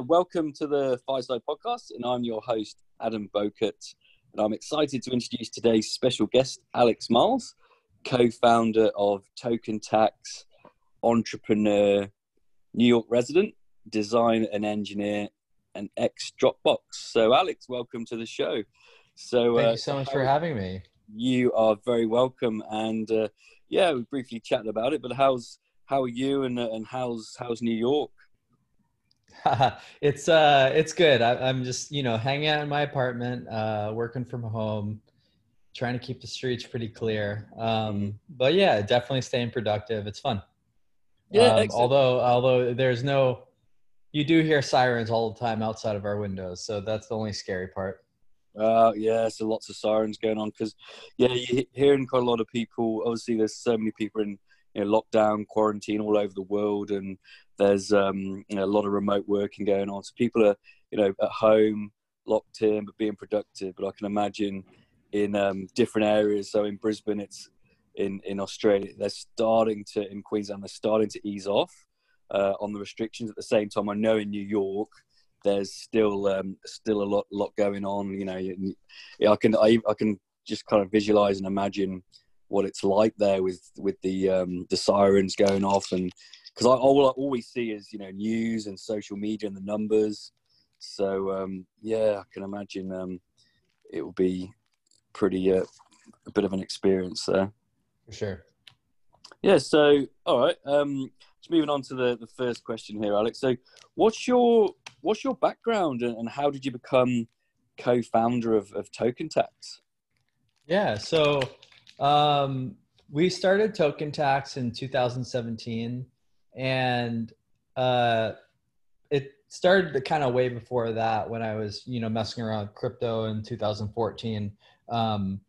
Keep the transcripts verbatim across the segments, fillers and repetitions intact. Welcome to the Fireside Podcast, and I'm your host, Adam Bocut, and I'm excited to introduce today's special guest, Alex Miles, co-founder of Token Tax, entrepreneur, New York resident, designer and engineer, and ex-Dropbox. So, Alex, welcome to the show. So, Thank uh, you so much for having me. You are very welcome, and uh, yeah, we briefly chatted about it, but how's how are you, and, and how's how's New York? it's uh it's good. I, I'm just, you know, hanging out in my apartment, uh working from home, trying to keep the streets pretty clear. Um but yeah, definitely staying productive. It's fun. Yeah, um, although although there's no you do hear sirens all the time outside of our windows, so that's the only scary part. Uh yeah, so lots of sirens going on, because yeah, you're hearing quite a lot of people. Obviously there's so many people in, you know, lockdown, quarantine all over the world, and there's um, you know, a lot of remote working going on. So people are, you know, at home, locked in, but being productive. But I can imagine in um, different areas. So in Brisbane, it's in, in Australia, they're starting to, in Queensland, they're starting to ease off uh, on the restrictions. At the same time, I know in New York, there's still um, still a lot lot going on. You know, you, I can I, I can just kind of visualize and imagine what it's like there with with the um, the sirens going off. And because I all I always see is, you know, news and social media and the numbers. So um, yeah, I can imagine um, it will be pretty uh, a bit of an experience there. For sure. Yeah. So all right, um, just moving on to the the first question here, Alex. So what's your what's your background, and how did you become co-founder of of Token Tax? Yeah. So. Um, we started Token Tax in two thousand seventeen, and, uh, it started kind of way before that, when I was, you know, messing around with crypto in two thousand fourteen. Um,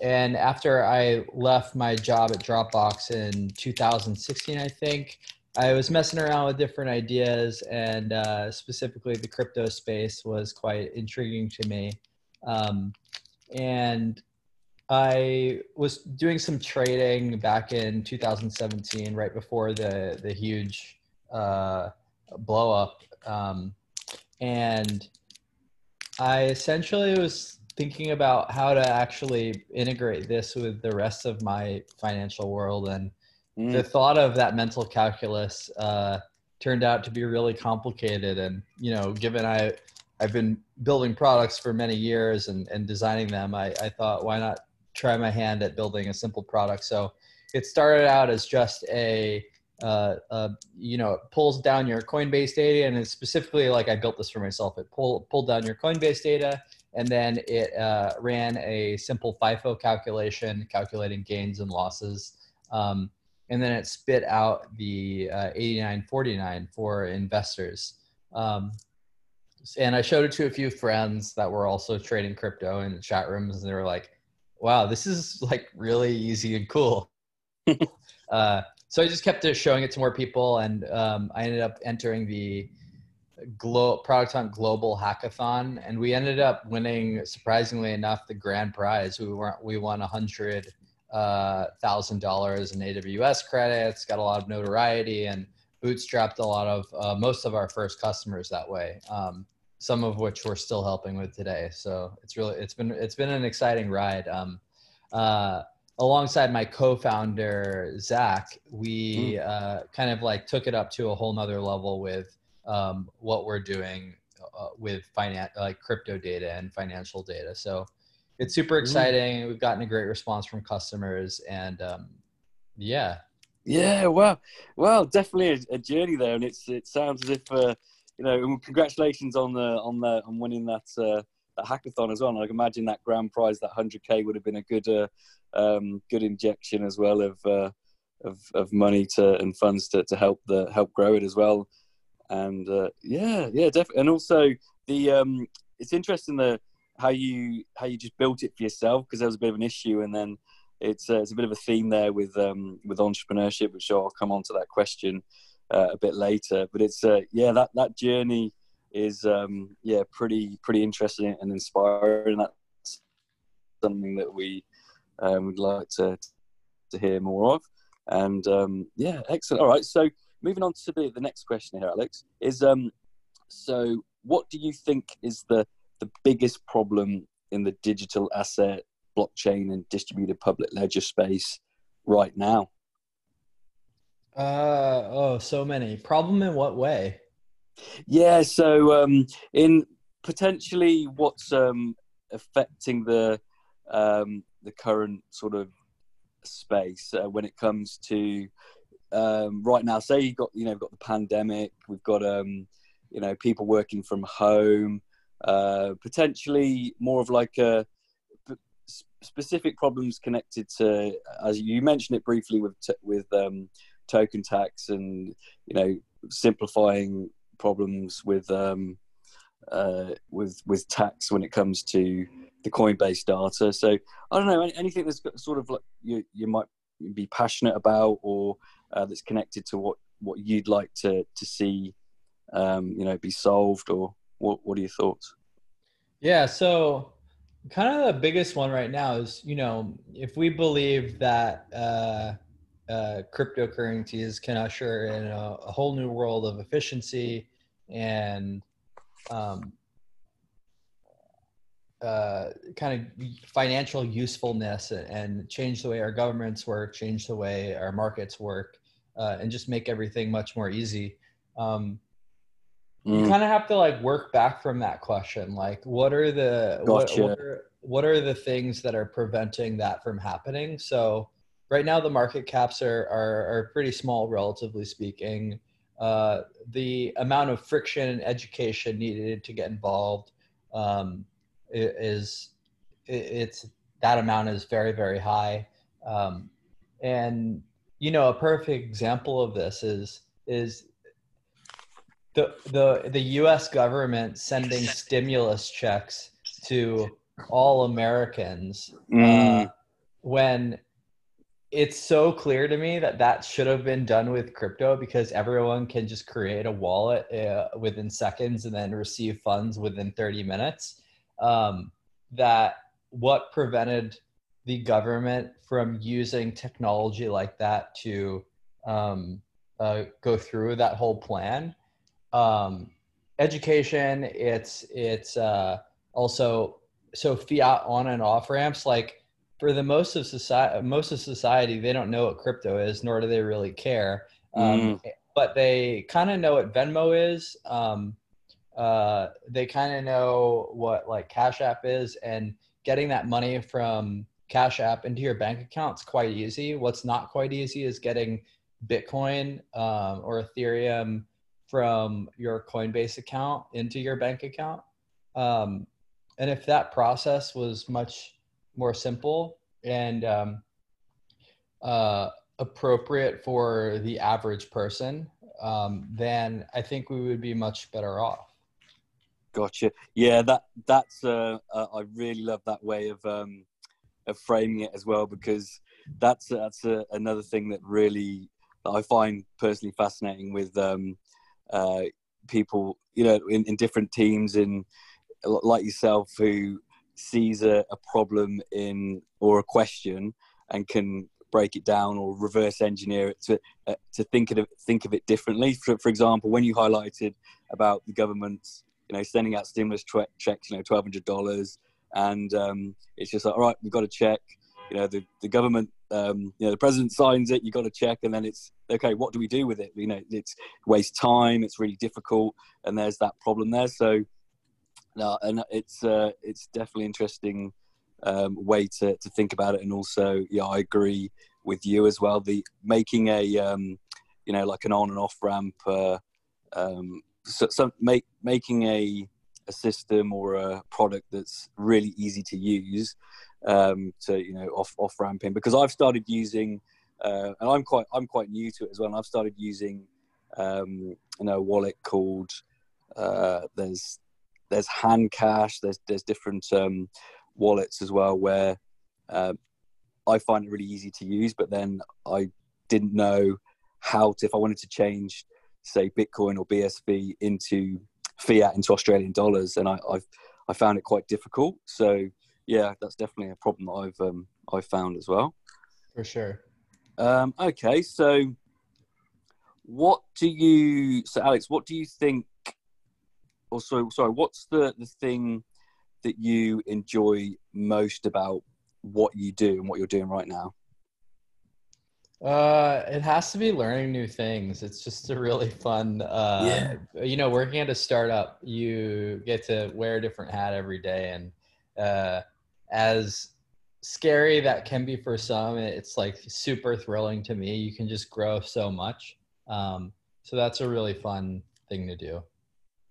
and after I left my job at Dropbox in two thousand sixteen, I think I was messing around with different ideas, and, uh, specifically the crypto space was quite intriguing to me. Um, and I was doing some trading back in two thousand seventeen, right before the, the huge uh, blow up. Um, and I essentially was thinking about how to actually integrate this with the rest of my financial world. And mm. the thought of that mental calculus uh, turned out to be really complicated. And, you know, given I, I've been building products for many years and, and designing them, I, I thought, why not try my hand at building a simple product? So it started out as just a, uh, uh, you know, it pulls down your Coinbase data, and it's specifically, like, I built this for myself. It pull, pulled down your Coinbase data, and then it uh, ran a simple FIFO calculation, calculating gains and losses. Um, and then it spit out the uh, eighty-nine forty-nine for investors. Um, and I showed it to a few friends that were also trading crypto in the chat rooms, and they were like, wow, this is like really easy and cool. uh, so I just kept showing it to more people, and um, I ended up entering the Glo- Product Hunt Global Hackathon, and we ended up winning, surprisingly enough, the grand prize. We, were, we won one hundred thousand dollars uh, in A W S credits, got a lot of notoriety, and bootstrapped a lot of, uh, most of our first customers that way. Um, some of which we're still helping with today. So it's really, it's been, it's been an exciting ride. Um, uh, alongside my co-founder, Zach, we uh, kind of like took it up to a whole nother level with um, what we're doing uh, with finance, like crypto data and financial data. So it's super exciting. Mm. We've gotten a great response from customers, and um, yeah. Yeah. Well, well, definitely a, a journey there. And it's, it sounds as if, uh, you know, congratulations on the on the on winning that uh, that hackathon as well. And I can imagine that grand prize, that one hundred K, would have been a good uh, um, good injection as well of uh, of of money to and funds to, to help the help grow it as well. And uh, yeah, yeah, definitely. And also the um, it's interesting the how you how you just built it for yourself, because there was a bit of an issue, and then it's uh, it's a bit of a theme there with um, with entrepreneurship, which I'll come on to that question Uh, a bit later. But it's uh, yeah, that that journey is um, yeah pretty pretty interesting and inspiring. That's something that we um, would like to to hear more of. And um, yeah, excellent. All right, so moving on to the, the next question here, Alex, is um, So what do you think is the, the biggest problem in the digital asset, blockchain and distributed public ledger space right now? Uh, oh, so many. Problem in what way? Yeah, so um, in potentially what's um, affecting the um, the current sort of space uh, when it comes to um, right now. Say you got you know we've got the pandemic, we've got um, you know people working from home. Uh, potentially more of like a specific problems connected to, as you mentioned it briefly with t- with um, token tax and you know simplifying problems with um, uh, with with tax when it comes to the Coinbase data. So I don't know, anything that's got sort of like you you might be passionate about or uh, that's connected to what, what you'd like to to see um, you know be solved, or what what are your thoughts? Yeah, so kind of the biggest one right now is, you know, if we believe that uh, uh, cryptocurrencies can usher in a, a whole new world of efficiency and um, uh, kind of financial usefulness, and, and change the way our governments work, change the way our markets work, uh, and just make everything much more easy. Um, You kind of have to like work back from that question. Like, what are the gotcha. what, what, are, what are the things that are preventing that from happening? So right now the market caps are are, are pretty small, relatively speaking. Uh, the amount of friction and education needed to get involved um, is it's that amount is very, very high. Um, and you know, a perfect example of this is is. The, the the U S government sending stimulus checks to all Americans mm. uh, when it's so clear to me that that should have been done with crypto, because everyone can just create a wallet uh, within seconds and then receive funds within thirty minutes. Um, that what prevented the government from using technology like that to um, uh, go through that whole plan? Um, education, it's, it's, uh, also, so fiat on and off ramps, like for the most of society, most of society, they don't know what crypto is, nor do they really care. Um, mm. but they kind of know what Venmo is. Um, uh, they kind of know what like Cash App is, and getting that money from Cash App into your bank account is quite easy. What's not quite easy is getting Bitcoin, um, or Ethereum from your Coinbase account into your bank account. Um, and if that process was much more simple and um, uh, appropriate for the average person, um, then I think we would be much better off. Gotcha. Yeah, that that's uh, uh, I really love that way of um, of framing it as well, because that's that's uh, another thing that really that I find personally fascinating with um, uh people you know in, in different teams, and like yourself, who sees a, a problem in or a question and can break it down or reverse engineer it to uh, to think of think of it differently. For, for example, when you highlighted about the government's you know sending out stimulus tre- checks, you know twelve hundred dollars, and um it's just like, all right, we've got to check, you know the the government um you know the president signs it, you got to check, and then it's okay, what do we do with it? You know, it's waste time, it's really difficult, and there's that problem there. So no, and it's uh, it's definitely interesting um, way to, to think about it. And also, yeah, I agree with you as well. The making a um, you know like an on and off ramp, uh, um, so, so make making a a system or a product that's really easy to use um, to you know off off ramping. Because I've started using. Uh, and I'm quite I'm quite new to it as well. And I've started using um, you know a wallet called uh, there's there's Hand Cash. There's there's different um, wallets as well where uh, I find it really easy to use. But then I didn't know how to, if I wanted to change say Bitcoin or B S V into fiat, into Australian dollars, and I I've, I found it quite difficult. So yeah, that's definitely a problem that I've um, I've found as well. For sure. Um, okay, so what do you, so Alex, what do you think also, sorry, what's the, the thing that you enjoy most about what you do and what you're doing right now? Uh, it has to be learning new things. It's just a really fun, uh, yeah. you know, working at a startup, you get to wear a different hat every day. And, uh, as scary that can be for some, it's like super thrilling to me. You can just grow so much. Um, so that's a really fun thing to do.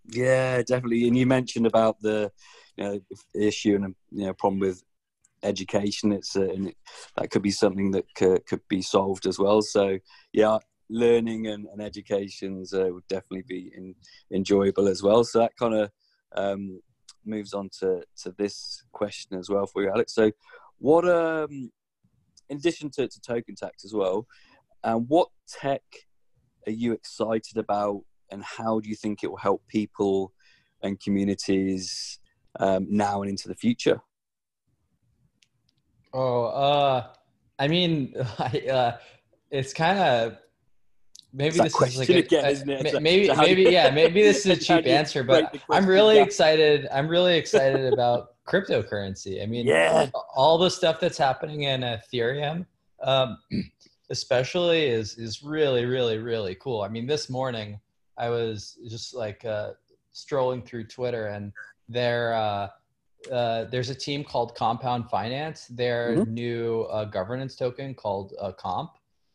Yeah, definitely. And you mentioned about the, you know, issue and, you know, problem with education. It's uh, and it, that could be something that c- could be solved as well. So yeah, learning and, and educations uh, would definitely be in, enjoyable as well. So that kind of um, moves on to, to this question as well for you, Alex. So what, um, in addition to, to Token Tax as well, and um, what tech are you excited about, and how do you think it will help people and communities um, now and into the future? Oh, uh, I mean, I, uh, it's kind of, maybe this is like, a, again, a, isn't it? Maybe, maybe, so maybe you, yeah, maybe this is a cheap answer, but I'm really down. excited. I'm really excited about cryptocurrency. I mean, yeah. all the stuff that's happening in Ethereum, um, especially is, is really, really, really cool. I mean, this morning I was just like, uh, strolling through Twitter, and there, uh, Uh, there's a team called Compound Finance. Their mm-hmm. new uh, governance token called uh, Comp.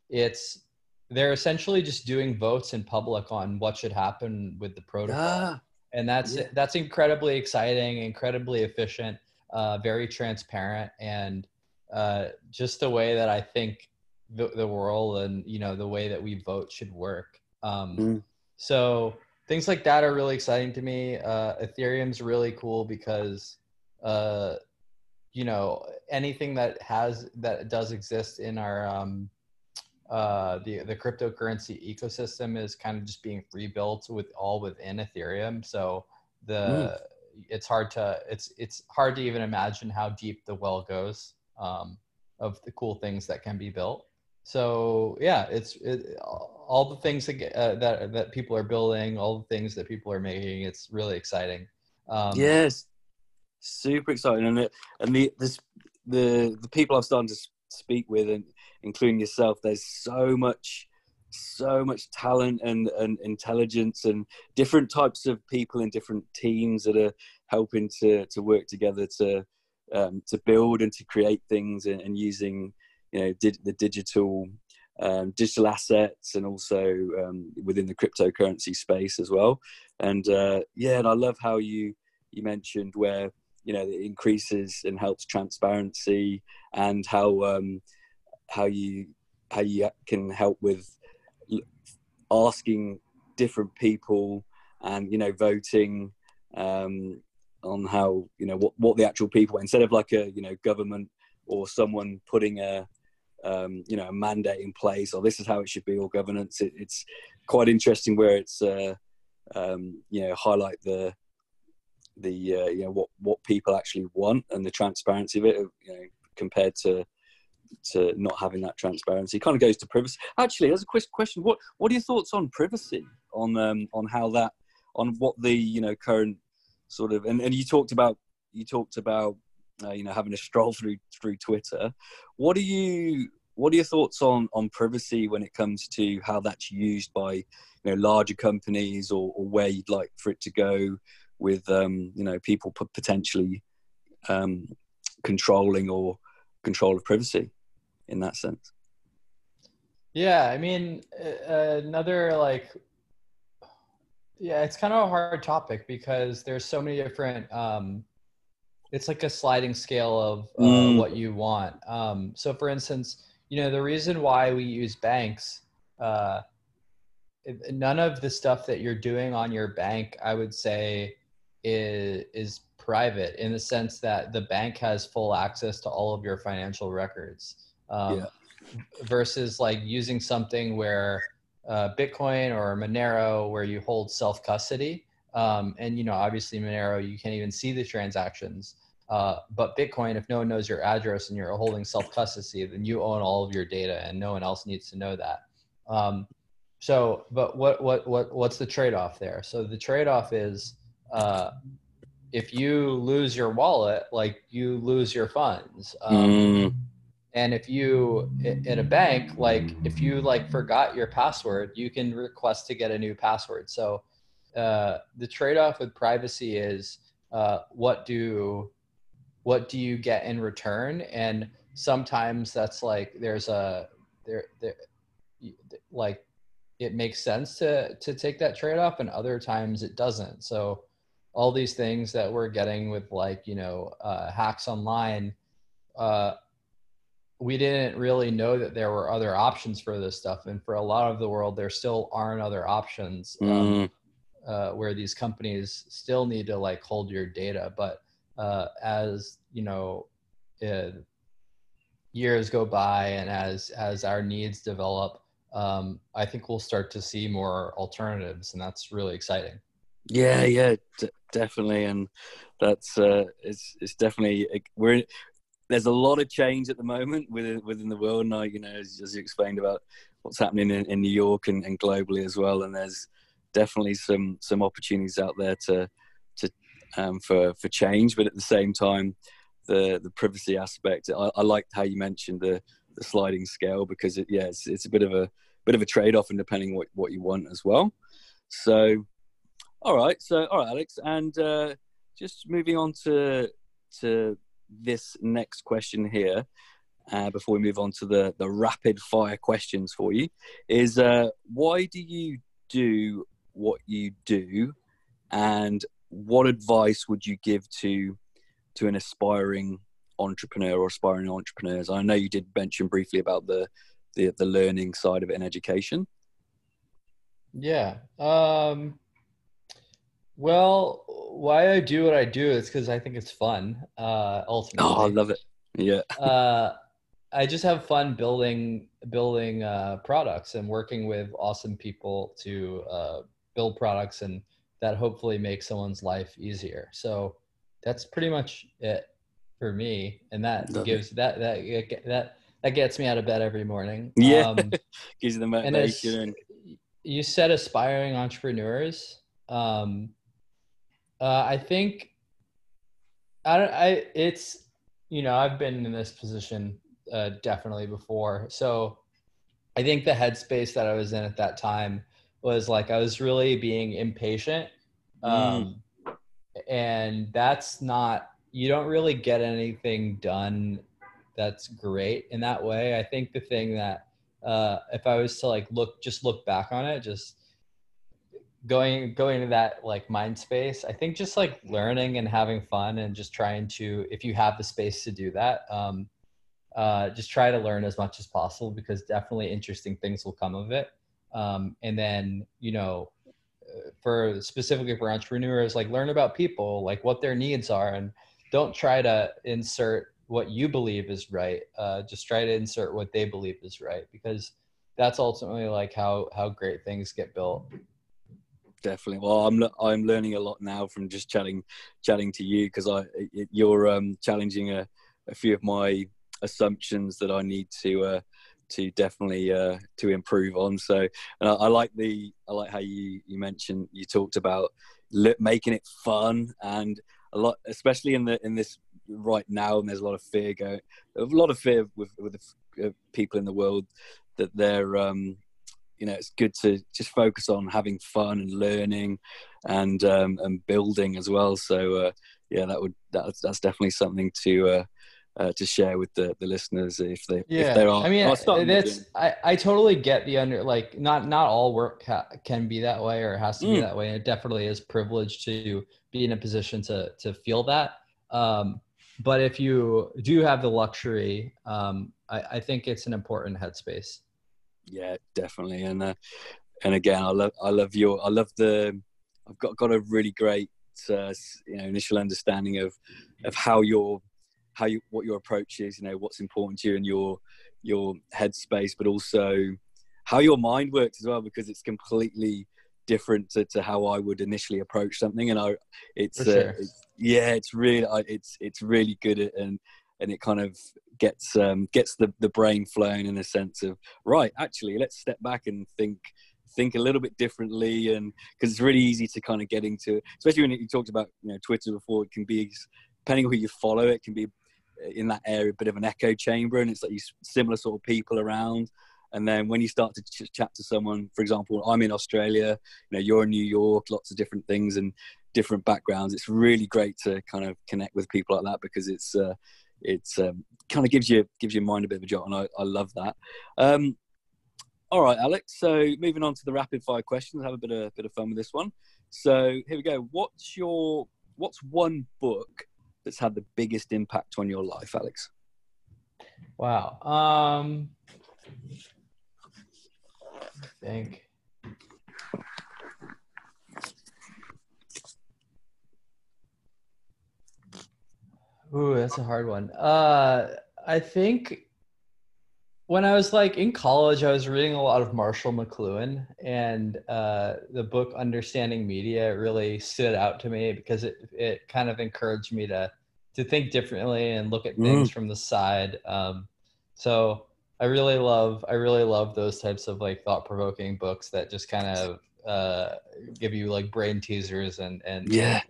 It's they're essentially just doing votes in public on what should happen with the protocol, ah, and that's yeah. that's incredibly exciting, incredibly efficient, uh, very transparent, and uh, just the way that I think the, the world and you know the way that we vote should work. Um, mm. So things like that are really exciting to me. Uh, Ethereum's really cool because uh you know anything that has that does exist in our um uh the the cryptocurrency ecosystem is kind of just being rebuilt with all within Ethereum, so the mm. it's hard to it's it's hard to even imagine how deep the well goes um of the cool things that can be built. So yeah, it's it, all the things that, uh, that that people are building, all the things that people are making, it's really exciting. um yes Super exciting, and it, and the this, the the people I've started to speak with, and including yourself, there's so much, so much talent and, and intelligence, and different types of people in different teams that are helping to to work together to um, to build and to create things, and, and using you know di- the digital um, digital assets, and also um, within the cryptocurrency space as well. And uh, yeah, and I love how you you mentioned where. You know, it increases and helps transparency, and how um, how you how you can help with asking different people, and you know, voting um, on how you know what, what the actual people, instead of like a you know government or someone putting a um, you know a mandate in place, or this is how it should be, or governance. It, it's quite interesting where it's uh, um, you know highlight the. the uh, you know what what people actually want, and the transparency of it, you know, compared to to not having that transparency. It kind of goes to privacy. Actually, there's a quick question. What what are your thoughts on privacy, on um, on how that, on what the you know current sort of, and, and you talked about you talked about uh, you know having a stroll through through Twitter. What are you what are your thoughts on on privacy when it comes to how that's used by you know larger companies, or, or where you'd like for it to go? With um, you know people potentially um, controlling or control of privacy in that sense. Yeah, I mean uh, another like yeah, it's kind of a hard topic because there's so many different. Um, it's like a sliding scale of uh, mm. what you want. Um, so, for instance, you know the reason why we use banks. Uh, none of the stuff that you're doing on your bank, I would say. Is, is private in the sense that the bank has full access to all of your financial records um, yeah. versus like using something where uh, Bitcoin or Monero where you hold self-custody. Um, and, you know, obviously Monero, you can't even see the transactions. Uh, but Bitcoin, if no one knows your address and you're holding self-custody, then you own all of your data and no one else needs to know that. Um, so, but what, what, what, what's the trade-off there? So the trade-off is uh, if you lose your wallet, like you lose your funds. Um, mm. And if you, in a bank, like if you like forgot your password, you can request to get a new password. So uh, the trade-off with privacy is uh, what do, what do you get in return? And sometimes that's like, there's a, there, there like it makes sense to, to take that trade-off, and other times it doesn't. So all these things that we're getting with like, you know, uh, hacks online, uh, we didn't really know that there were other options for this stuff. And for a lot of the world, there still aren't other options um, mm. uh, where these companies still need to like hold your data. But uh, as, you know, uh, years go by and as, as our needs develop, um, I think we'll start to see more alternatives, and that's really exciting. Yeah, yeah, d- definitely. And that's, uh, it's, it's definitely, we're in, there's a lot of change at the moment within, within the world now, you know, as, as you explained about what's happening in, in New York and, and globally as well. And there's definitely some, some opportunities out there to, to, um, for, for change. But at the same time, the, the privacy aspect, I, I liked how you mentioned the, the sliding scale, because it, yeah, it's, it's a bit of a, bit of a trade-off, and depending what, what you want as well. So, all right. So, all right, Alex. And, uh, just moving on to, to, this next question here, uh, before we move on to the, the rapid fire questions for you, is uh, why do you do what you do, and what advice would you give to to an aspiring entrepreneur or aspiring entrepreneurs? I know you did mention briefly about the the, the learning side of it in education. Yeah. Um... Well, why I do what I do is because I think it's fun, uh, ultimately. Oh, I love it. Yeah. uh, I just have fun building building uh, products and working with awesome people to uh, build products, and that hopefully makes someone's life easier. So that's pretty much it for me, and that love gives it. that that that that gets me out of bed every morning. Yeah, um, gives you the motivation. And you said aspiring entrepreneurs. Um, Uh, I think I don't, I, it's, you know, I've been in this position, uh, definitely before. So I think the headspace that I was in at that time was like, I was really being impatient. Um, mm. And that's not, you don't really get anything done that's great in that way. I think the thing that, uh, if I was to like, look, just look back on it, just going going to that like mind space, I think just like learning and having fun and just trying to, if you have the space to do that, um uh just try to learn as much as possible, because definitely interesting things will come of it. Um and then, you know, for specifically for entrepreneurs, like learn about people, like what their needs are, and don't try to insert what you believe is right. Uh just try to insert what they believe is right, because that's ultimately like how how great things get built. Definitely. Well, I'm I'm learning a lot now from just chatting chatting to you, because I it, you're um, challenging a, a few of my assumptions that I need to uh, to definitely uh, to improve on. So, and I, I like the I like how you, you mentioned you talked about li- making it fun, and a lot, especially in the in this right now, and there's a lot of fear going a lot of fear with with the, uh, people in the world that they're. Um, You know, it's good to just focus on having fun and learning, and um, and building as well. So uh, yeah, that would that's, that's definitely something to uh, uh, to share with the, the listeners if they yeah. if there are. I mean, oh, that's I, I totally get the under like not not all work ha- can be that way or has to mm. be that way. And it definitely is privileged to be in a position to to feel that. Um, but if you do have the luxury, um, I, I think it's an important headspace. Yeah, definitely. And uh, and again, I love I love your I love the I've got got a really great uh, you know initial understanding of of how your how you what your approach is, you know, what's important to you and your your headspace, but also how your mind works as well, because it's completely different to, to how I would initially approach something. And I it's, uh, sure. it's yeah it's really it's it's really good at, and and it kind of gets um, gets the, the brain flowing in a sense of, right, actually, let's step back and think think a little bit differently, and because it's really easy to kind of get into, especially when you talked about, you know, Twitter before, it can be, depending on who you follow, it can be in that area a bit of an echo chamber, and it's like these similar sort of people around. And then when you start to ch- chat to someone, for example, I'm in Australia, you know, you're in New York, lots of different things and different backgrounds. It's really great to kind of connect with people like that, because it's uh, it's um, kind of gives you gives your mind a bit of a jolt, and I, I love that. Um, all right, Alex. So moving on to the rapid fire questions, have a bit of bit of fun with this one. So here we go. What's your what's one book that's had the biggest impact on your life, Alex? Wow. Um... I think ooh, that's a hard one. Uh, I think when I was like in college, I was reading a lot of Marshall McLuhan, and uh, the book Understanding Media really stood out to me because it, it kind of encouraged me to, to think differently and look at things mm. from the side. Um, so I really love, I really love those types of like thought provoking books that just kind of uh, give you like brain teasers and, and yeah.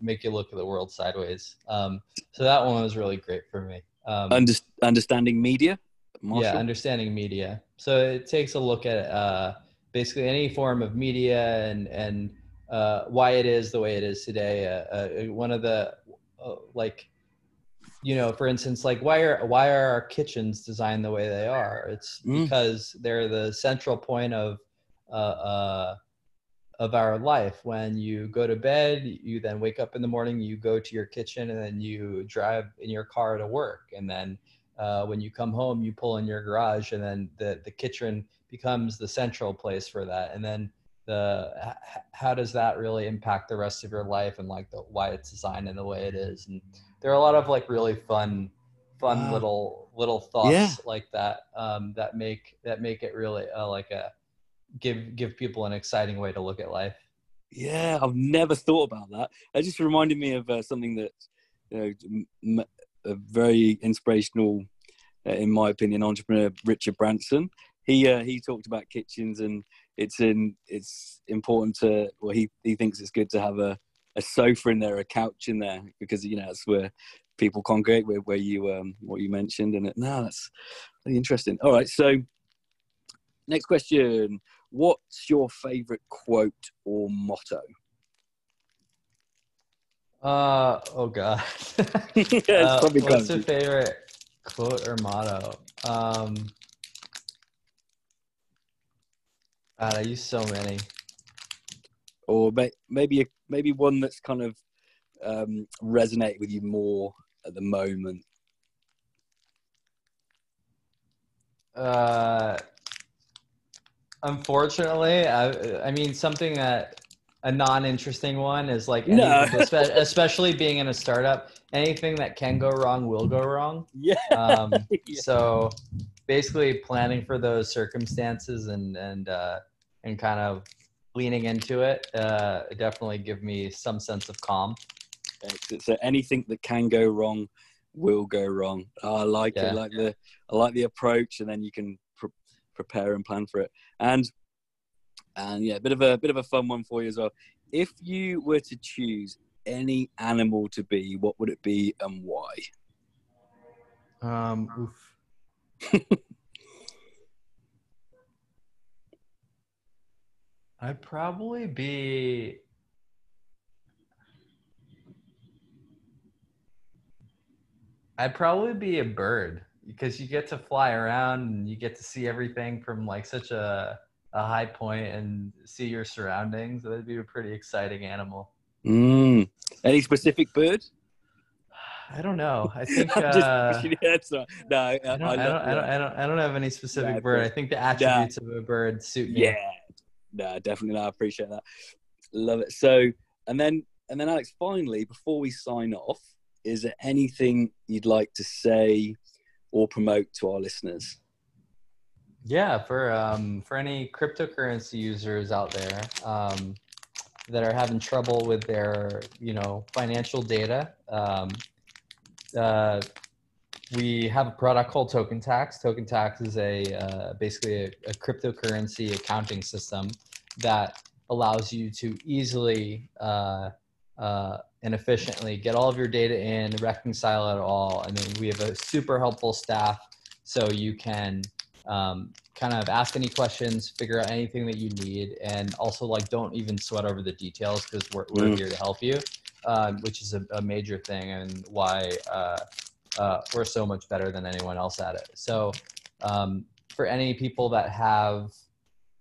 make you look at the world sideways. Um, so that one was really great for me. Um, Under- understanding media. Marshall? Yeah. Understanding media. So it takes a look at uh, basically any form of media and, and uh, why it is the way it is today. Uh, uh, one of the uh, like, you know, for instance, like why are why are our kitchens designed the way they are? It's because mm. they're the central point of uh, uh, of our life. When you go to bed, you then wake up in the morning, you go to your kitchen, and then you drive in your car to work. And then uh, when you come home, you pull in your garage, and then the, the kitchen becomes the central place for that. And then the h- how does that really impact the rest of your life, and like the why it's designed in the way it is. And there are a lot of like really fun, fun wow. little, little thoughts yeah. like that, um, that make, that make it really uh, like a, give, give people an exciting way to look at life. Yeah. I've never thought about that. It just reminded me of uh, something that, you know, m- a very inspirational, uh, in my opinion, entrepreneur, Richard Branson. He, uh, he talked about kitchens, and it's in, it's important to, well, he, he thinks it's good to have a, a sofa in there, a couch in there, because, you know, that's where people congregate, where, where you, um, what you mentioned. And it, no, that's really interesting. All right. So next question, what's your favorite quote or motto? Uh, oh God. yeah, it's uh, probably what's your favorite quote or motto? Um, God, I use so many. Or maybe maybe one that's kind of um, resonate with you more at the moment. Uh, unfortunately, I, I mean something that a non-interesting one is like any, no. especially being in a startup, anything that can go wrong will go wrong. Yeah. Um, yeah. So basically, planning for those circumstances and and uh, and kind of. leaning into it uh, definitely give me some sense of calm. So anything that can go wrong will go wrong. Oh, I like yeah. it. I like the I like the approach, and then you can pr- prepare and plan for it. And and yeah, a bit of a bit of a fun one for you as well. If you were to choose any animal to be, what would it be and why? Um. Oof. I'd probably be, I'd probably be a bird, because you get to fly around and you get to see everything from like such a, a high point and see your surroundings. That'd be a pretty exciting animal. Mm. Any specific bird? I don't know. I think uh, just pushing your heads on. No, I, I, don't, I, don't, I, don't, I, don't, I don't, I don't have any specific no, bird. I think the attributes no. of a bird suit me. Yeah. No, definitely not. I appreciate that. Love it. So, and then, and then Alex, finally, before we sign off, is there anything you'd like to say or promote to our listeners? Yeah. For, um, for any cryptocurrency users out there, um, that are having trouble with their, you know, financial data, um, uh, we have a product called Token Tax. Token Tax is a uh, basically a, a cryptocurrency accounting system that allows you to easily uh, uh, and efficiently get all of your data in, reconcile it all. And then we have a super helpful staff, so you can um, kind of ask any questions, figure out anything that you need, and also like don't even sweat over the details because we're, we're here to help you, uh, which is a, a major thing and why uh, uh, we're so much better than anyone else at it. So um, for any people that have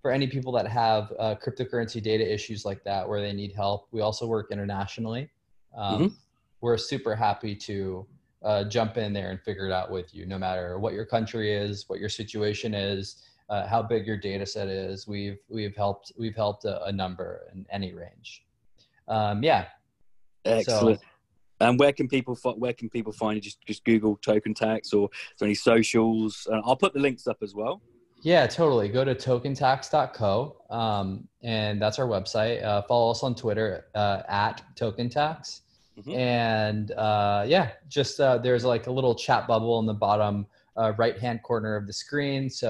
For any people that have uh, cryptocurrency data issues like that, where they need help, we also work internationally. Um, mm-hmm. We're super happy to uh, jump in there and figure it out with you, no matter what your country is, what your situation is, uh, how big your data set is. We've we've helped we've helped a, a number in any range. Um, yeah, excellent. So, and where can people where can people find you? Just just Google Token Tax, or for any socials. Uh, I'll put the links up as well. Yeah, totally. Go to token tax dot co, um, and that's our website. Uh, follow us on Twitter uh, at tokentax, mm-hmm. and uh, yeah, just uh, there's like a little chat bubble in the bottom uh, right-hand corner of the screen, so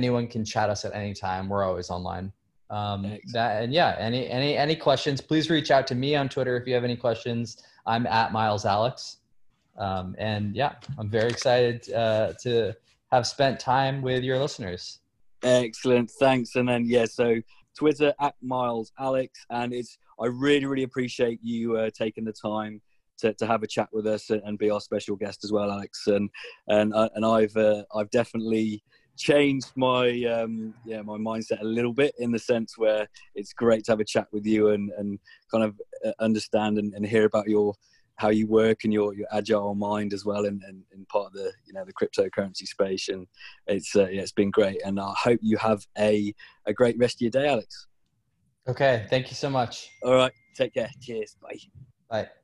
anyone can chat us at any time. We're always online. Um, that and yeah, any any any questions? Please reach out to me on Twitter if you have any questions. I'm at Miles Alex, um, and yeah, I'm very excited uh, to. have spent time with your listeners. Excellent, thanks. And then yeah, so Twitter at Miles Alex, and it's I really really appreciate you uh, taking the time to to have a chat with us and be our special guest as well, Alex. And and uh, and I've uh, I've definitely changed my um, yeah my mindset a little bit, in the sense where it's great to have a chat with you and and kind of understand and, and hear about your. how you work and your, your agile mind as well, and, and, and part of the you know the cryptocurrency space, and it's uh, yeah it's been great, and I hope you have a a great rest of your day, Alex. Okay, thank you so much. All right, take care. Cheers. Bye. Bye.